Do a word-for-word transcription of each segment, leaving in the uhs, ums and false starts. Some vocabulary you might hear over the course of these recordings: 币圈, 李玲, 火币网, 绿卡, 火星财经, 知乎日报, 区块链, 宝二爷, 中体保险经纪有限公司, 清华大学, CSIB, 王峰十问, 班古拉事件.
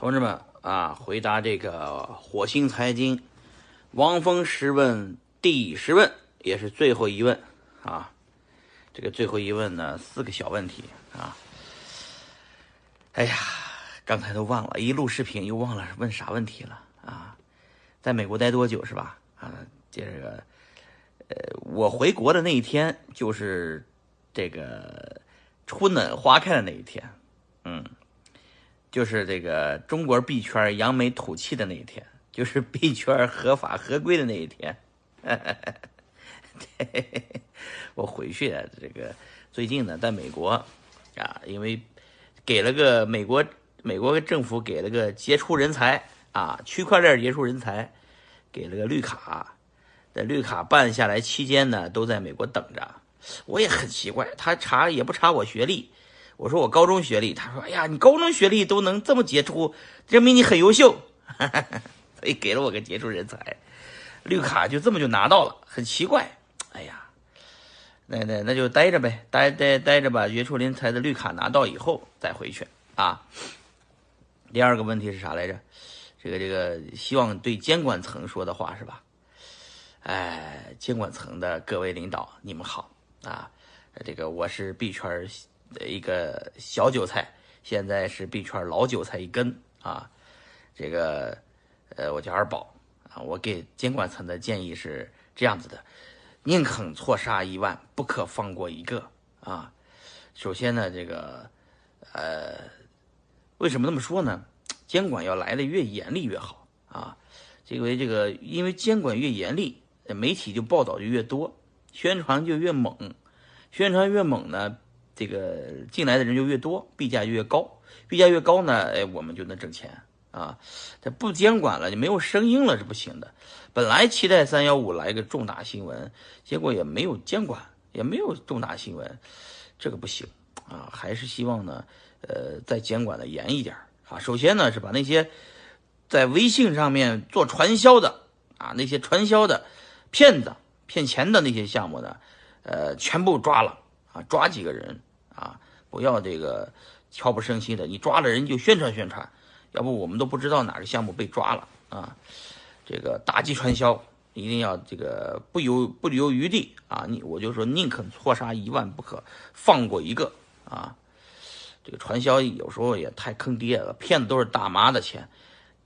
同志们啊，回答这个火星财经王峰十问第十问，也是最后一问啊。这个最后一问呢，四个小问题啊。哎呀，刚才都忘了，一录视频又忘了问啥问题了啊。在美国待多久是吧？啊，这个呃，我回国的那一天就是这个春暖花开的那一天，嗯。就是这个中国币圈扬眉吐气的那一天，就是币圈合法合规的那一天。我回去啊，这个最近呢，在美国啊，因为给了个美国美国政府给了个杰出人才啊，区块链杰出人才给了个绿卡，在绿卡办下来期间呢，都在美国等着。我也很奇怪，他查也不查我学历。我说我高中学历，他说：“哎呀，你高中学历都能这么杰出，证明你很优秀。”所以给了我个杰出人才，绿卡就这么就拿到了，很奇怪。哎呀，那那那就待着呗，待待待着吧，杰出人才的绿卡拿到以后再回去啊。第二个问题是啥来着？这个这个，希望对监管层说的话是吧？哎，监管层的各位领导，你们好啊！这个我是币圈的一个小韭菜，现在是币圈老韭菜一根啊。这个呃，我叫二宝啊。我给监管层的建议是这样子的：宁肯错杀一万，不可放过一个啊。首先呢，这个呃，为什么那么说呢？监管要来的越严厉越好啊。因为这个，因为监管越严厉，媒体就报道就越多，宣传就越猛，宣传越猛呢。这个进来的人就越多，币价越高，币价越高呢，哎，我们就能挣钱啊！这不监管了，就没有声音了，是不行的。本来期待三一五来个重大新闻，结果也没有监管，也没有重大新闻，这个不行啊！还是希望呢，呃，再监管的严一点啊。首先呢，是把那些在微信上面做传销的啊，那些传销的骗子、骗钱的那些项目呢，呃，全部抓了啊，抓几个人。啊，不要这个悄不声息的，你抓了人就宣传宣传，要不我们都不知道哪个项目被抓了啊！这个打击传销一定要这个不留不留余地啊！你我就说宁肯错杀一万，不可放过一个啊！这个传销有时候也太坑爹了，骗的都是大妈的钱，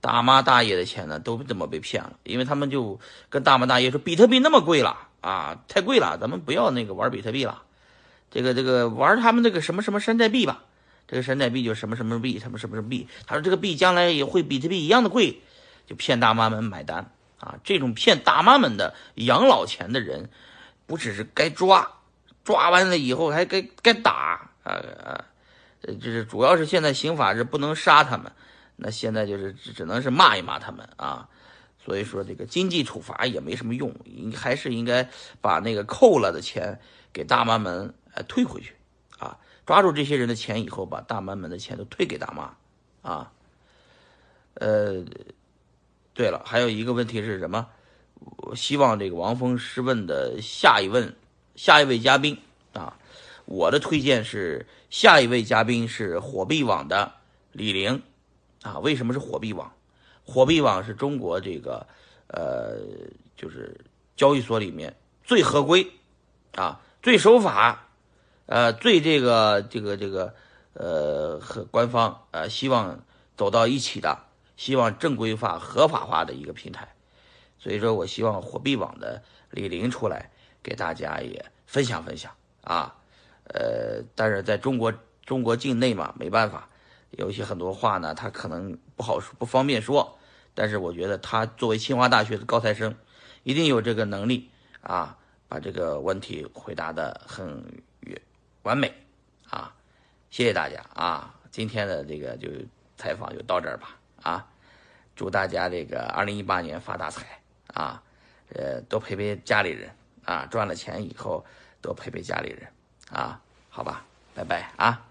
大妈大爷的钱呢都这么被骗了，因为他们就跟大妈大爷说比特币那么贵了啊，太贵了，咱们不要那个玩比特币了。这个这个玩他们这个什么什么山寨币吧，这个山寨币就什么什么币，什么什么币。他说这个币将来也会比特币一样的贵，就骗大妈们买单啊！这种骗大妈们的养老钱的人，不只是该抓，抓完了以后还该该打啊啊！这是主要是现在刑法是不能杀他们，那现在就是只能是骂一骂他们啊。所以说这个经济处罚也没什么用，还是应该把那个扣了的钱给大妈们。呃，退回去，啊，抓住这些人的钱以后，把大妈们的钱都退给大妈，啊，呃，对了，还有一个问题是什么？我希望这个王峰十问的下一问，下一位嘉宾啊，我的推荐是下一位嘉宾是火币网的李玲，啊，为什么是火币网？火币网是中国这个呃，就是交易所里面最合规，啊，最守法。呃，最这个这个这个，呃，和官方呃希望走到一起的，希望正规化、合法化的一个平台，所以说我希望火币网的李玲出来给大家也分享分享啊，呃，但是在中国中国境内嘛，没办法，有些很多话呢，他可能不好说，不方便说，但是我觉得他作为清华大学的高材生，一定有这个能力啊，把这个问题回答的很。完美，啊，谢谢大家啊！今天的这个就采访就到这儿吧啊！祝大家这个二零一八年发大财啊！呃，多陪陪家里人啊！赚了钱以后多陪陪家里人啊！好吧，拜拜啊！